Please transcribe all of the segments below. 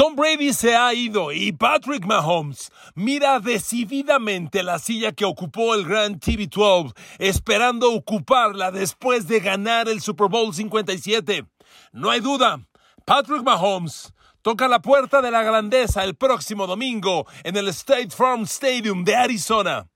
Tom Brady se ha ido y Patrick Mahomes mira decididamente la silla que ocupó el Gran TV12, esperando ocuparla después de ganar el Super Bowl 57. No hay duda, Patrick Mahomes toca la puerta de la grandeza el próximo domingo en el State Farm Stadium de Arizona.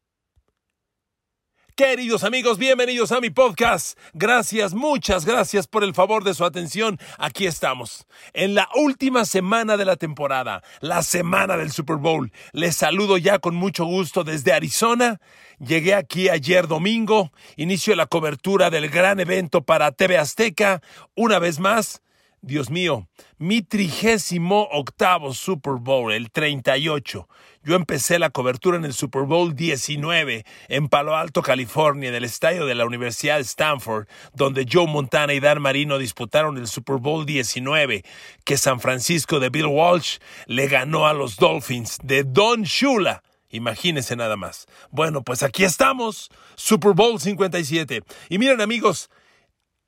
Queridos amigos, bienvenidos a mi podcast. Gracias, muchas gracias por el favor de su atención. Aquí estamos, en la última semana de la temporada, la semana del Super Bowl. Les saludo ya con mucho gusto desde Arizona. Llegué aquí ayer domingo, inicio la cobertura del gran evento para TV Azteca. Una vez más, Dios mío, mi 38º Super Bowl, el 38. Yo empecé la cobertura en el Super Bowl 19 en Palo Alto, California, en el estadio de la Universidad de Stanford, donde Joe Montana y Dan Marino disputaron el Super Bowl 19, que San Francisco de Bill Walsh le ganó a los Dolphins de Don Shula. Imagínense nada más. Bueno, pues aquí estamos, Super Bowl 57. Y miren, amigos,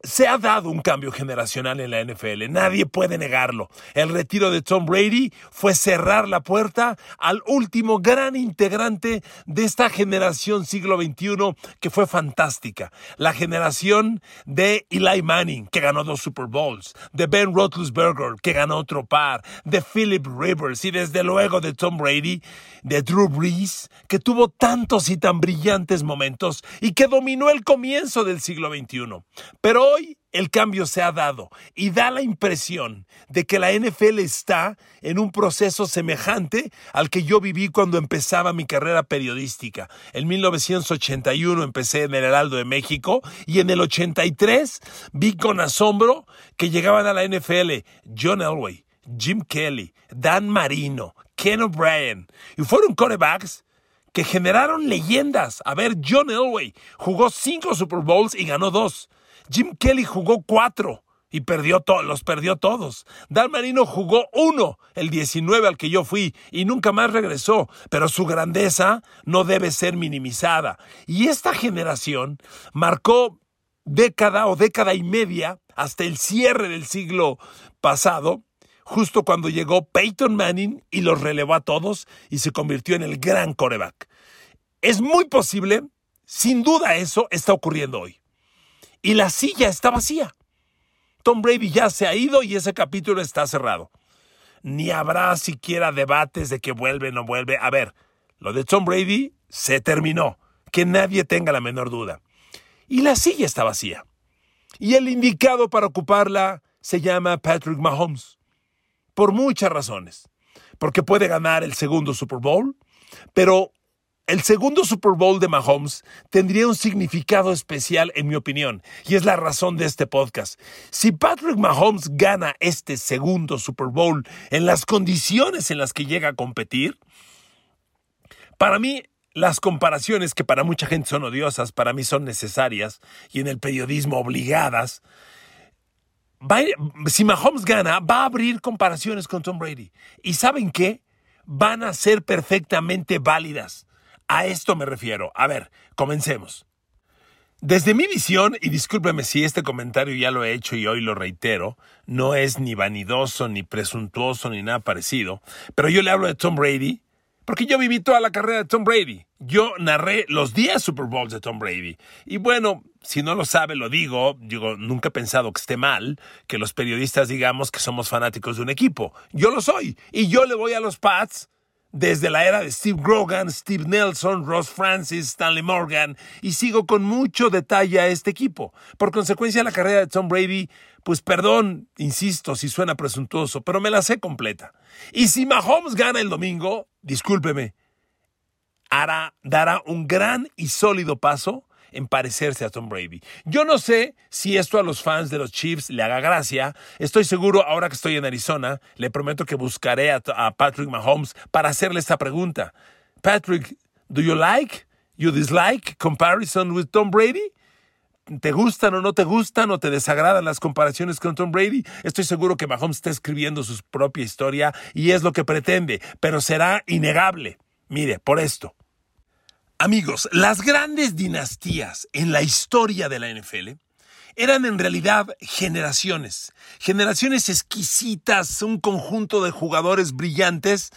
se ha dado un cambio generacional en la NFL, nadie puede negarlo. El retiro de Tom Brady fue cerrar la puerta al último gran integrante de esta generación siglo XXI que fue fantástica. La generación de Eli Manning, que ganó 2 Super Bowls, de Ben Roethlisberger, que ganó otro par, de Philip Rivers y desde luego de Tom Brady, de Drew Brees, que tuvo tantos y tan brillantes momentos y que dominó el comienzo del siglo XXI. Pero hoy el cambio se ha dado y da la impresión de que la NFL está en un proceso semejante al que yo viví cuando empezaba mi carrera periodística. En 1981 empecé en el Heraldo de México y en el 83 vi con asombro que llegaban a la NFL John Elway, Jim Kelly, Dan Marino, Ken Norton, y fueron quarterbacks que generaron leyendas. A ver, John Elway jugó 5 Super Bowls y ganó 2. Jim Kelly jugó 4 y los perdió todos. Dan Marino jugó 1, el 19 al que yo fui, y nunca más regresó. Pero su grandeza no debe ser minimizada. Y esta generación marcó década o década y media hasta el cierre del siglo pasado, justo cuando llegó Peyton Manning y los relevó a todos y se convirtió en el gran quarterback. Es muy posible, sin duda eso está ocurriendo hoy. Y la silla está vacía. Tom Brady ya se ha ido y ese capítulo está cerrado. Ni habrá siquiera debates de que vuelve o no vuelve. A ver, lo de Tom Brady se terminó. Que nadie tenga la menor duda. Y la silla está vacía. Y el indicado para ocuparla se llama Patrick Mahomes. Por muchas razones. Porque puede ganar el 2º Super Bowl, pero el 2º Super Bowl de Mahomes tendría un significado especial, en mi opinión, y es la razón de este podcast. Si Patrick Mahomes gana este 2º Super Bowl en las condiciones en las que llega a competir, para mí las comparaciones que para mucha gente son odiosas, para mí son necesarias y en el periodismo obligadas. Si Mahomes gana, va a abrir comparaciones con Tom Brady. ¿Y saben qué? Van a ser perfectamente válidas. A esto me refiero. A ver, comencemos. Desde mi visión, y discúlpeme si este comentario ya lo he hecho y hoy lo reitero, no es ni vanidoso, ni presuntuoso, ni nada parecido, pero yo le hablo de Tom Brady porque yo viví toda la carrera de Tom Brady. Yo narré los 10 Super Bowls de Tom Brady. Y bueno, si no lo sabe, lo digo, nunca he pensado que esté mal que los periodistas digamos que somos fanáticos de un equipo. Yo lo soy. Y yo le voy a los Pats desde la era de Steve Grogan, Steve Nelson, Ross Francis, Stanley Morgan, y sigo con mucho detalle a este equipo. Por consecuencia, la carrera de Tom Brady, pues perdón, insisto, si suena presuntuoso, pero me la sé completa. Y si Mahomes gana el domingo, discúlpeme, dará un gran y sólido paso en parecerse a Tom Brady. Yo no sé si esto a los fans de los Chiefs le haga gracia. Estoy seguro, ahora que estoy en Arizona, le prometo que buscaré a Patrick Mahomes para hacerle esta pregunta. Patrick, ¿do you like, you dislike comparison with Tom Brady? ¿Te gustan o no te gustan o te desagradan las comparaciones con Tom Brady? Estoy seguro que Mahomes está escribiendo su propia historia y es lo que pretende, pero será innegable. Mire, por esto. Amigos, las grandes dinastías en la historia de la NFL eran en realidad generaciones. Generaciones exquisitas, un conjunto de jugadores brillantes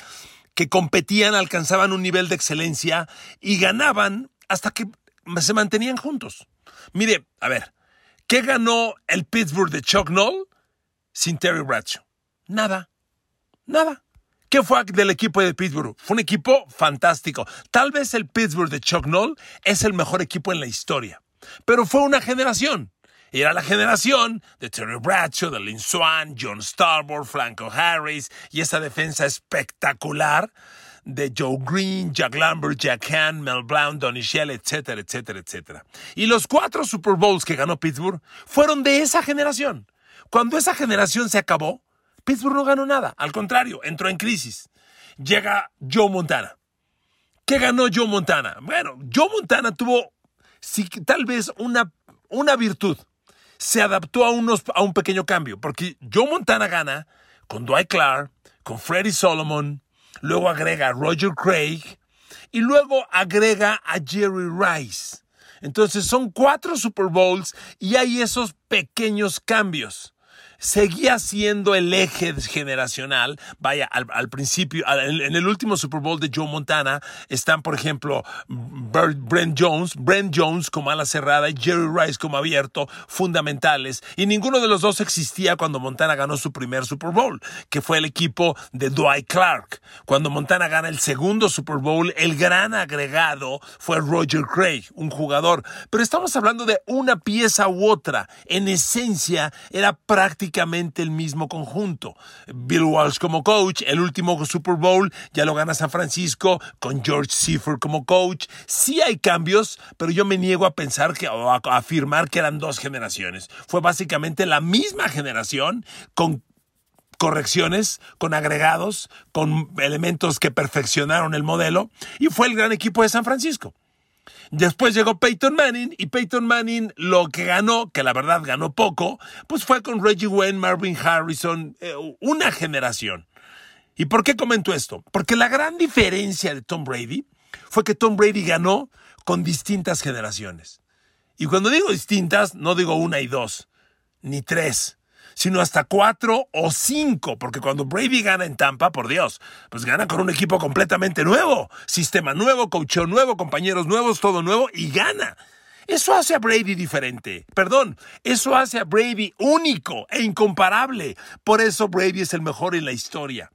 que competían, alcanzaban un nivel de excelencia y ganaban hasta que se mantenían juntos. Mire, a ver, ¿qué ganó el Pittsburgh de Chuck Noll sin Terry Bradshaw? Nada. ¿Qué fue del equipo de Pittsburgh? Fue un equipo fantástico. Tal vez el Pittsburgh de Chuck Noll es el mejor equipo en la historia. Pero fue una generación. Era la generación de Terry Bradshaw, de Lynn Swann, John Starboard, Franco Harris y esa defensa espectacular de Joe Green, Jack Lambert, Jack Hahn, Mel Blount, Don Shula, etcétera, etcétera, etcétera. Y los 4 Super Bowls que ganó Pittsburgh fueron de esa generación. Cuando esa generación se acabó, Pittsburgh no ganó nada. Al contrario, entró en crisis. Llega Joe Montana. ¿Qué ganó Joe Montana? Bueno, Joe Montana tuvo tal vez una virtud. Se adaptó a un pequeño cambio. Porque Joe Montana gana con Dwight Clark, con Freddie Solomon. Luego agrega a Roger Craig. Y luego agrega a Jerry Rice. Entonces son 4 Super Bowls y hay esos pequeños cambios. Seguía siendo el eje generacional. Vaya, al principio, en el último Super Bowl de Joe Montana están, por ejemplo, Brent Jones como ala cerrada y Jerry Rice como abierto, fundamentales. Y ninguno de los dos existía cuando Montana ganó su primer Super Bowl, que fue el equipo de Dwight Clark. Cuando Montana gana el segundo Super Bowl, el gran agregado fue Roger Craig, un jugador. Pero estamos hablando de una pieza u otra. En esencia, era prácticamente el mismo conjunto. Bill Walsh como coach, el último Super Bowl ya lo gana San Francisco con George Seifert como coach. Sí hay cambios, pero yo me niego a pensar o a afirmar que eran 2 generaciones. Fue básicamente la misma generación con correcciones, con agregados, con elementos que perfeccionaron el modelo y fue el gran equipo de San Francisco. Después llegó Peyton Manning y Peyton Manning lo que ganó, que la verdad ganó poco, pues fue con Reggie Wayne, Marvin Harrison, una generación. ¿Y por qué comento esto? Porque la gran diferencia de Tom Brady fue que Tom Brady ganó con distintas generaciones. Y cuando digo distintas, no digo 1 y 2, ni 3. Sino hasta 4 o 5, porque cuando Brady gana en Tampa, por Dios, pues gana con un equipo completamente nuevo, sistema nuevo, coacheo nuevo, compañeros nuevos, todo nuevo, y gana. Eso hace a Brady diferente. Perdón, eso hace a Brady único e incomparable. Por eso Brady es el mejor en la historia.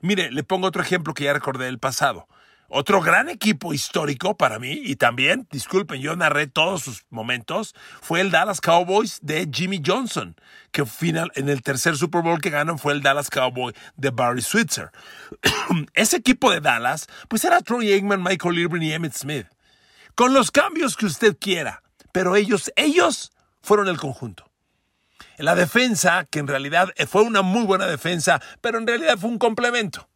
Mire, le pongo otro ejemplo que ya recordé del pasado. Otro gran equipo histórico para mí, y también, disculpen, yo narré todos sus momentos, fue el Dallas Cowboys de Jimmy Johnson, que en el tercer Super Bowl que ganan fue el Dallas Cowboys de Barry Switzer. Ese equipo de Dallas, pues era Troy Aikman, Michael Irvin y Emmitt Smith. Con los cambios que usted quiera, pero ellos fueron el conjunto. La defensa, que en realidad fue una muy buena defensa, pero en realidad fue un complemento.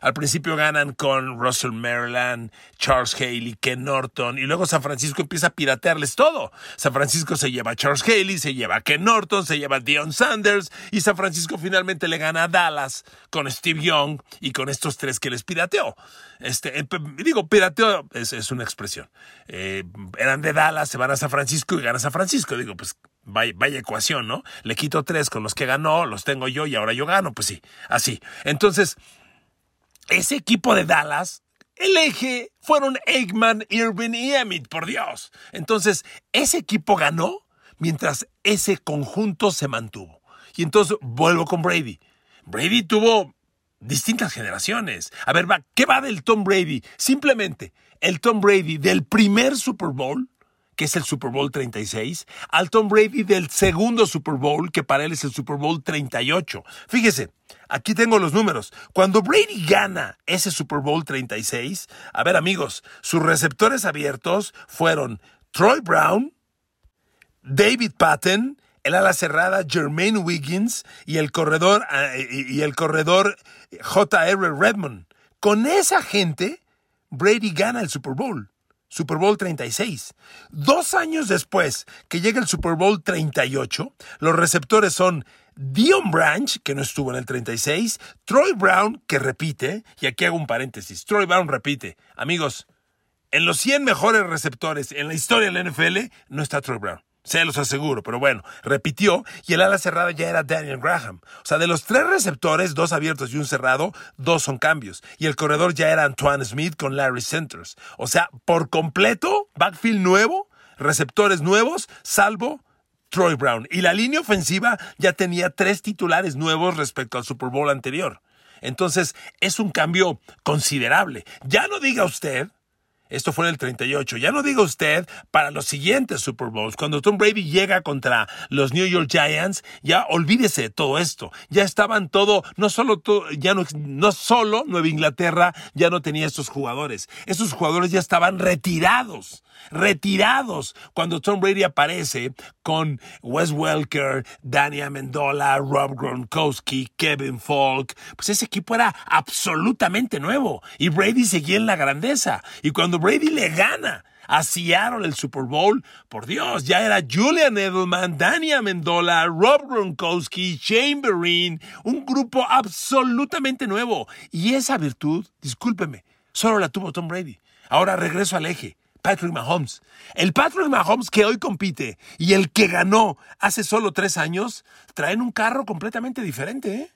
Al principio ganan con Russell Maryland, Charles Haley, Ken Norton, y luego San Francisco empieza a piratearles todo. San Francisco se lleva a Charles Haley, se lleva a Ken Norton, se lleva a Deion Sanders, y San Francisco finalmente le gana a Dallas con Steve Young y con estos 3 que les pirateó. Pirateo es una expresión. Eran de Dallas, se van a San Francisco y gana San Francisco. Pues vaya ecuación, ¿no? Le quito 3 con los que ganó, los tengo yo y ahora yo gano. Pues sí, así. Entonces, ese equipo de Dallas, el eje fueron Aikman, Irvin y Emmitt, por Dios. Entonces, ese equipo ganó mientras ese conjunto se mantuvo. Y entonces vuelvo con Brady. Brady tuvo distintas generaciones. A ver, ¿qué va del Tom Brady? Simplemente, el Tom Brady del primer Super Bowl, que es el Super Bowl 36, al Tom Brady del segundo Super Bowl, que para él es el Super Bowl 38. Fíjese, aquí tengo los números. Cuando Brady gana ese Super Bowl 36, a ver amigos, sus receptores abiertos fueron Troy Brown, David Patton, el ala cerrada Jermaine Wiggins y el corredor J.R. Redmond. Con esa gente, Brady gana el Super Bowl. Super Bowl 36. 2 años después que llega el Super Bowl 38, los receptores son Deion Branch, que no estuvo en el 36, Troy Brown, que repite, y aquí hago un paréntesis, Troy Brown repite. Amigos, en los 100 mejores receptores en la historia de la NFL no está Troy Brown. Se los aseguro, pero bueno, repitió y el ala cerrada ya era Daniel Graham. O sea, de los 3 receptores, 2 abiertos y 1 cerrado, 2 son cambios. Y el corredor ya era Antoine Smith con Larry Centers. O sea, por completo, backfield nuevo, receptores nuevos, salvo Troy Brown. Y la línea ofensiva ya tenía 3 titulares nuevos respecto al Super Bowl anterior. Entonces, es un cambio considerable. Ya no diga usted... Esto fue en el 38. Ya no diga usted para los siguientes Super Bowls. Cuando Tom Brady llega contra los New York Giants, ya olvídese de todo esto. Ya estaban no solo Nueva Inglaterra ya no tenía estos jugadores. Esos jugadores ya estaban retirados. Cuando Tom Brady aparece con Wes Welker, Danny Amendola, Rob Gronkowski, Kevin Falk, pues ese equipo era absolutamente nuevo y Brady seguía en la grandeza. Y cuando Brady le gana a Seattle el Super Bowl, por Dios, ya era Julian Edelman, Danny Amendola, Rob Gronkowski, Chamberlain, un grupo absolutamente nuevo. Y esa virtud, discúlpeme, solo la tuvo Tom Brady. Ahora regreso al eje. Patrick Mahomes. El Patrick Mahomes que hoy compite y el que ganó hace solo 3 años, traen un carro completamente diferente, ¿eh?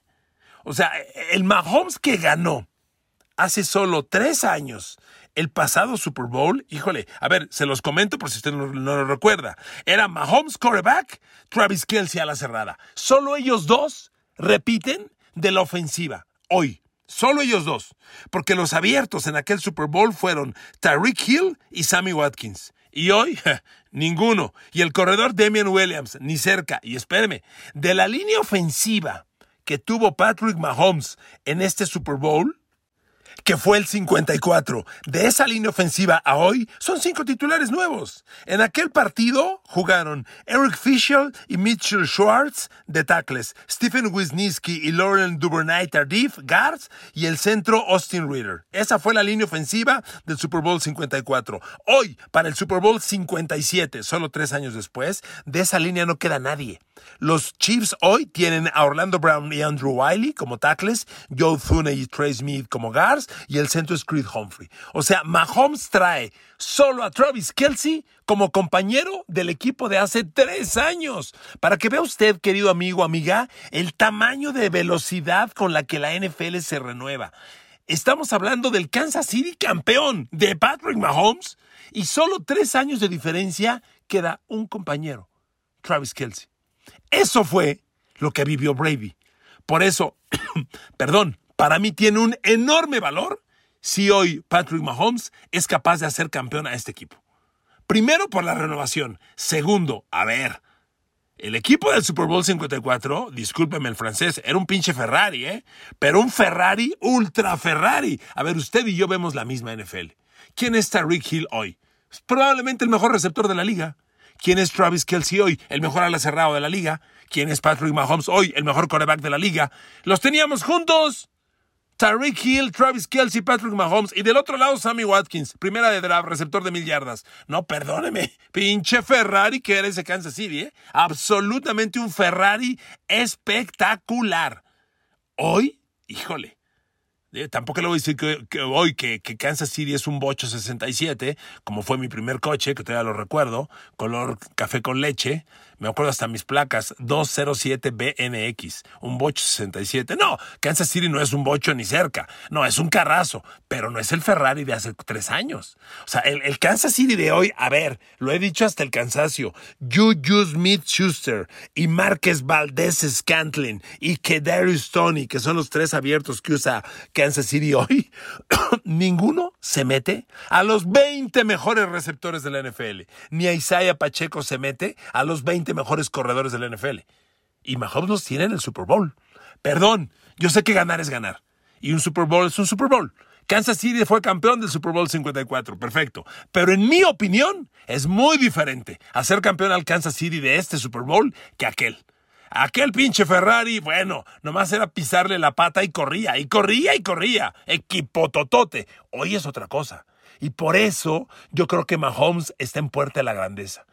O sea, el Mahomes que ganó hace solo 3 años el pasado Super Bowl, híjole, a ver, se los comento por si usted no lo recuerda. Era Mahomes quarterback, Travis Kelce ala cerrada. Solo ellos 2 repiten de la ofensiva hoy. Solo ellos 2, porque los abiertos en aquel Super Bowl fueron Tyreek Hill y Sammy Watkins. Y hoy, ninguno. Y el corredor Damian Williams, ni cerca. Y espéreme, de la línea ofensiva que tuvo Patrick Mahomes en este Super Bowl, que fue el 54. De esa línea ofensiva a hoy, son 5 titulares nuevos. En aquel partido jugaron Eric Fisher y Mitchell Schwartz de tackles, Stephen Wisniewski y Lauren Duvernay-Tardif guards y el centro Austin Reeder. Esa fue la línea ofensiva del Super Bowl 54. Hoy, para el Super Bowl 57, solo 3 años después, de esa línea no queda nadie. Los Chiefs hoy tienen a Orlando Brown y Andrew Wiley como tackles, Joe Thuney y Trey Smith como guards, y el centro es Creed Humphrey. O sea, Mahomes trae solo a Travis Kelce como compañero del equipo de hace 3 años. Para que vea usted, querido amigo, amiga, el tamaño de velocidad con la que la NFL se renueva. Estamos hablando del Kansas City campeón, de Patrick Mahomes, y solo 3 años de diferencia queda un compañero, Travis Kelce. Eso fue lo que vivió Brady. Por eso, para mí tiene un enorme valor si hoy Patrick Mahomes es capaz de hacer campeón a este equipo. Primero, por la renovación. Segundo, el equipo del Super Bowl 54, discúlpeme el francés, era un pinche Ferrari, pero un Ferrari ultra Ferrari. A ver, usted y yo vemos la misma NFL. ¿Quién es Tyreek Hill hoy? Probablemente el mejor receptor de la liga. ¿Quién es Travis Kelce hoy? El mejor ala cerrado de la liga. ¿Quién es Patrick Mahomes hoy? El mejor quarterback de la liga. Los teníamos juntos. Tyreek Hill, Travis Kelce, Patrick Mahomes. Y del otro lado, Sammy Watkins. Primera de draft, receptor de 1000 yardas. No, perdóneme. Pinche Ferrari que era ese Kansas City, Absolutamente un Ferrari espectacular. Hoy, híjole. Tampoco le voy a decir que hoy Kansas City es un bocho 67, como fue mi primer coche, que todavía lo recuerdo, color café con leche. Me acuerdo hasta mis placas, 207BNX, un bocho 67. No, Kansas City no es un bocho ni cerca. No, es un carrazo, pero no es el Ferrari de hace 3 años. O sea, el Kansas City de hoy, lo he dicho hasta el cansancio. Juju Smith-Schuster y Márquez Valdes-Scantling y Kadarius Toney, que son los 3 abiertos que usa Kansas City hoy, ninguno se mete a los 20 mejores receptores de la NFL. Ni a Isaiah Pacheco se mete a los 20 mejores corredores de la NFL. Y Mahomes los tiene en el Super Bowl. Perdón, yo sé que ganar es ganar. Y un Super Bowl es un Super Bowl. Kansas City fue campeón del Super Bowl 54, perfecto. Pero en mi opinión, es muy diferente hacer campeón al Kansas City de este Super Bowl que aquel. Aquel pinche Ferrari, nomás era pisarle la pata y corría. Equipo totote. Hoy es otra cosa. Y por eso yo creo que Mahomes está en puerta de la grandeza.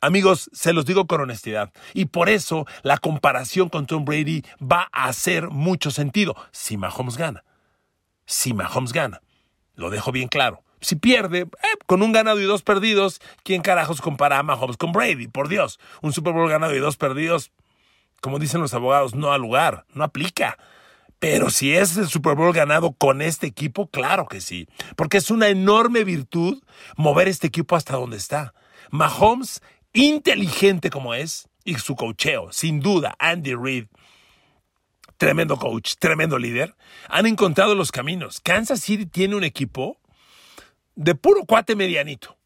Amigos, se los digo con honestidad. Y por eso la comparación con Tom Brady va a hacer mucho sentido. Si Mahomes gana. Lo dejo bien claro. si pierde, con un ganado y dos perdidos, ¿quién carajos compara a Mahomes con Brady? Por Dios, un Super Bowl ganado y dos perdidos, como dicen los abogados, no da lugar, no aplica. Pero si es el Super Bowl ganado con este equipo, claro que sí. Porque es una enorme virtud mover este equipo hasta donde está. Mahomes, inteligente como es, y su coacheo, sin duda, Andy Reid, tremendo coach, tremendo líder, han encontrado los caminos. Kansas City tiene un equipo de puro cuate medianito.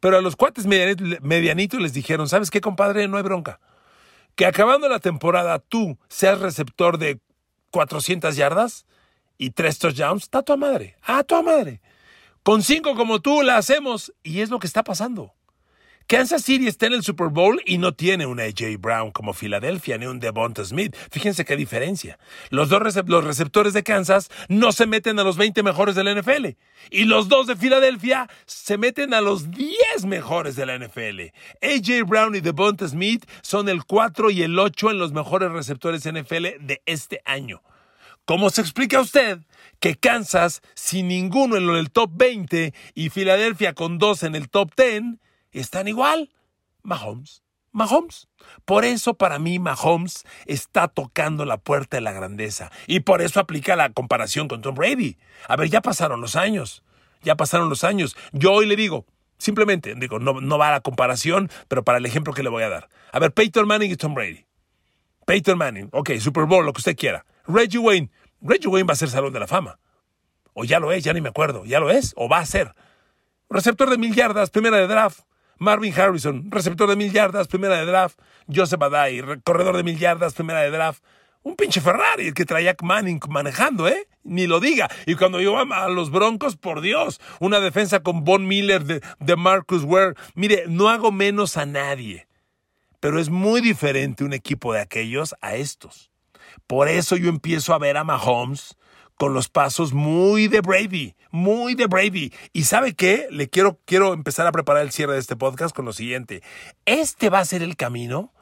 Pero a los cuates medianitos les dijeron, ¿sabes qué, compadre? No hay bronca. Que acabando la temporada tú seas receptor de 400 yardas y 3 touchdowns, está a tu madre. ¡A tu madre! Con 5 como tú la hacemos. Y es lo que está pasando. Kansas City está en el Super Bowl y no tiene un A.J. Brown como Filadelfia ni un Devonta Smith. Fíjense qué diferencia. Los dos los receptores de Kansas no se meten a los 20 mejores de la NFL. Y los dos de Filadelfia se meten a los 10 mejores de la NFL. A.J. Brown y Devonta Smith son el 4 y el 8 en los mejores receptores NFL de este año. ¿Cómo se explica usted que Kansas, sin ninguno en el top 20 y Filadelfia con 2 en el top 10, están igual? Mahomes. Por eso para mí Mahomes está tocando la puerta de la grandeza. Y por eso aplica la comparación con Tom Brady. A ver, ya pasaron los años. Yo hoy le digo, simplemente, no va a la comparación, pero para el ejemplo que le voy a dar. A ver, Peyton Manning y Tom Brady. Peyton Manning, ok, Super Bowl, lo que usted quiera. Reggie Wayne va a ser Salón de la Fama. O ya lo es, ya ni me acuerdo. ¿Ya lo es? ¿O va a ser? Receptor de 1000 yardas, primera de draft. Marvin Harrison, receptor de 1000 yardas, primera de draft. Joseph Adai, corredor de 1000 yardas, primera de draft. Un pinche Ferrari, el que traía Manning manejando, ¿eh? Ni lo diga. Y cuando yo a los Broncos, por Dios, una defensa con Von Miller, de Marcus Ware. Mire, no hago menos a nadie. Pero es muy diferente un equipo de aquellos a estos. Por eso yo empiezo a ver a Mahomes con los pasos muy de Brady. ¿Y sabe qué? Le quiero empezar a preparar el cierre de este podcast con lo siguiente. Este va a ser el camino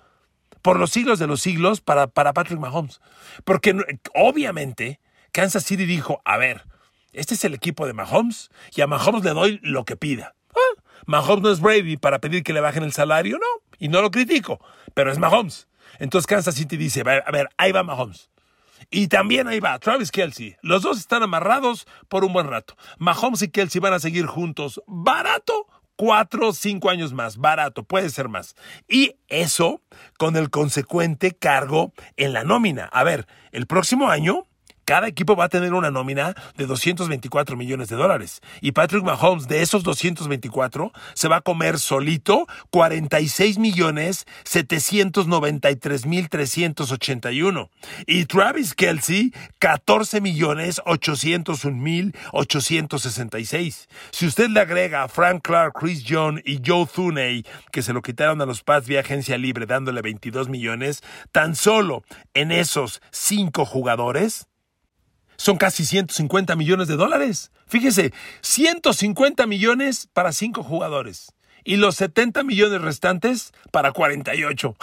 por los siglos de los siglos para Patrick Mahomes. Porque obviamente Kansas City dijo, a ver, este es el equipo de Mahomes y a Mahomes le doy lo que pida. ¿Ah? Mahomes no es Brady para pedir que le bajen el salario, no. Y no lo critico, pero es Mahomes. Entonces Kansas City dice, a ver, ahí va Mahomes. Y también ahí va Travis Kelce. Los dos están amarrados por un buen rato. Mahomes y Kelce van a seguir juntos. Barato, 4 o 5 años más. Barato, puede ser más. Y eso con el consecuente cargo en la nómina. A ver, el próximo año cada equipo va a tener una nómina de $224 millones. Y Patrick Mahomes, de esos 224, se va a comer solito $46,793,381. Y Travis Kelce, $14,801,866. Si usted le agrega a Frank Clark, Chris Jones y Joe Thuney, que se lo quitaron a los Pats vía agencia libre, dándole $22 millones, tan solo en esos 5 jugadores... son casi $150 millones. Fíjese, $150 millones para 5 jugadores. Y los $70 millones restantes para 48.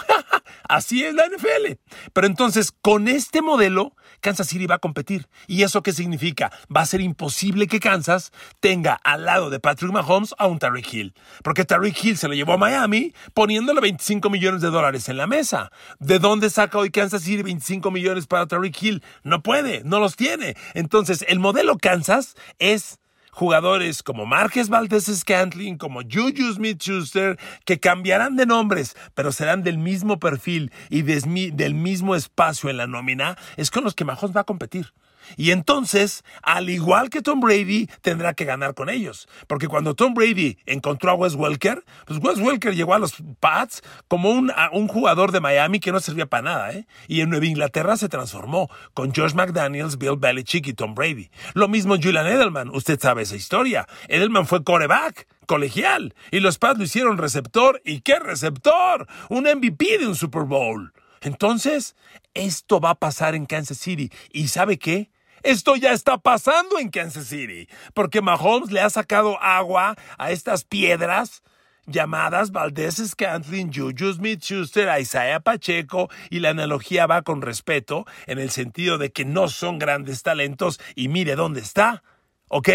Así es la NFL. Pero entonces, con este modelo, Kansas City va a competir. ¿Y eso qué significa? Va a ser imposible que Kansas tenga al lado de Patrick Mahomes a un Tyreek Hill. Porque Tyreek Hill se lo llevó a Miami poniéndole $25 millones en la mesa. ¿De dónde saca hoy Kansas City $25 millones para Tyreek Hill? No puede, no los tiene. Entonces, el modelo Kansas es jugadores como Marquez Valdes-Scantling, como Juju Smith-Schuster, que cambiarán de nombres, pero serán del mismo perfil y del mismo espacio en la nómina, es con los que Mahomes va a competir. Y entonces, al igual que Tom Brady, tendrá que ganar con ellos. Porque cuando Tom Brady encontró a Wes Welker, pues Wes Welker llegó a los Pats como un jugador de Miami que no servía para nada, ¿eh? Y en Nueva Inglaterra se transformó con Josh McDaniels, Bill Belichick y Tom Brady. Lo mismo Julian Edelman, usted sabe esa historia. Edelman fue quarterback colegial y los Pats lo hicieron receptor. ¿Y qué receptor? Un MVP de un Super Bowl. Entonces, esto va a pasar en Kansas City. ¿Y sabe qué? Esto ya está pasando en Kansas City, porque Mahomes le ha sacado agua a estas piedras llamadas Valdes-Scantling, Juju Smith-Schuster, Isaiah Pacheco, y la analogía va con respeto en el sentido de que no son grandes talentos y mire dónde está, ¿Ok?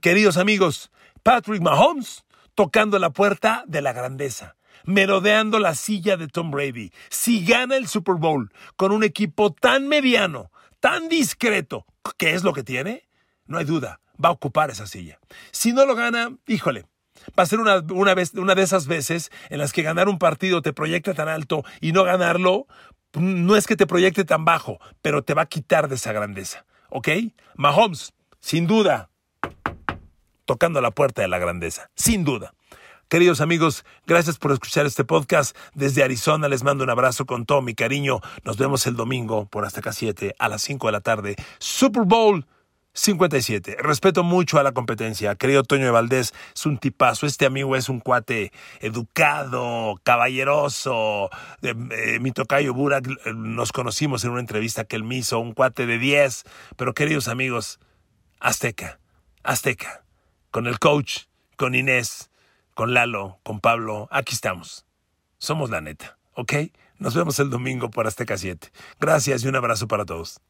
Queridos amigos, Patrick Mahomes tocando la puerta de la grandeza, merodeando la silla de Tom Brady. Si gana el Super Bowl con un equipo tan mediano, tan discreto, ¿qué es lo que tiene? No hay duda, va a ocupar esa silla. Si no lo gana, híjole, va a ser una de esas veces en las que ganar un partido te proyecta tan alto y no ganarlo no es que te proyecte tan bajo, pero te va a quitar de esa grandeza. ¿Ok? Mahomes, sin duda, tocando la puerta de la grandeza, sin duda. Queridos amigos, gracias por escuchar este podcast. Desde Arizona les mando un abrazo con todo mi cariño. Nos vemos el domingo por Azteca 7 a las 5 de la tarde. Super Bowl 57. Respeto mucho a la competencia. Querido Toño de Valdés, es un tipazo. Este amigo es un cuate educado, caballeroso. Mi tocayo Burak, nos conocimos en una entrevista que él me hizo. Un cuate de 10. Pero queridos amigos, Azteca. Con el coach, con Inés, con Lalo, con Pablo, aquí estamos. Somos la neta, ¿ok? Nos vemos el domingo por Azteca 7. Gracias y un abrazo para todos.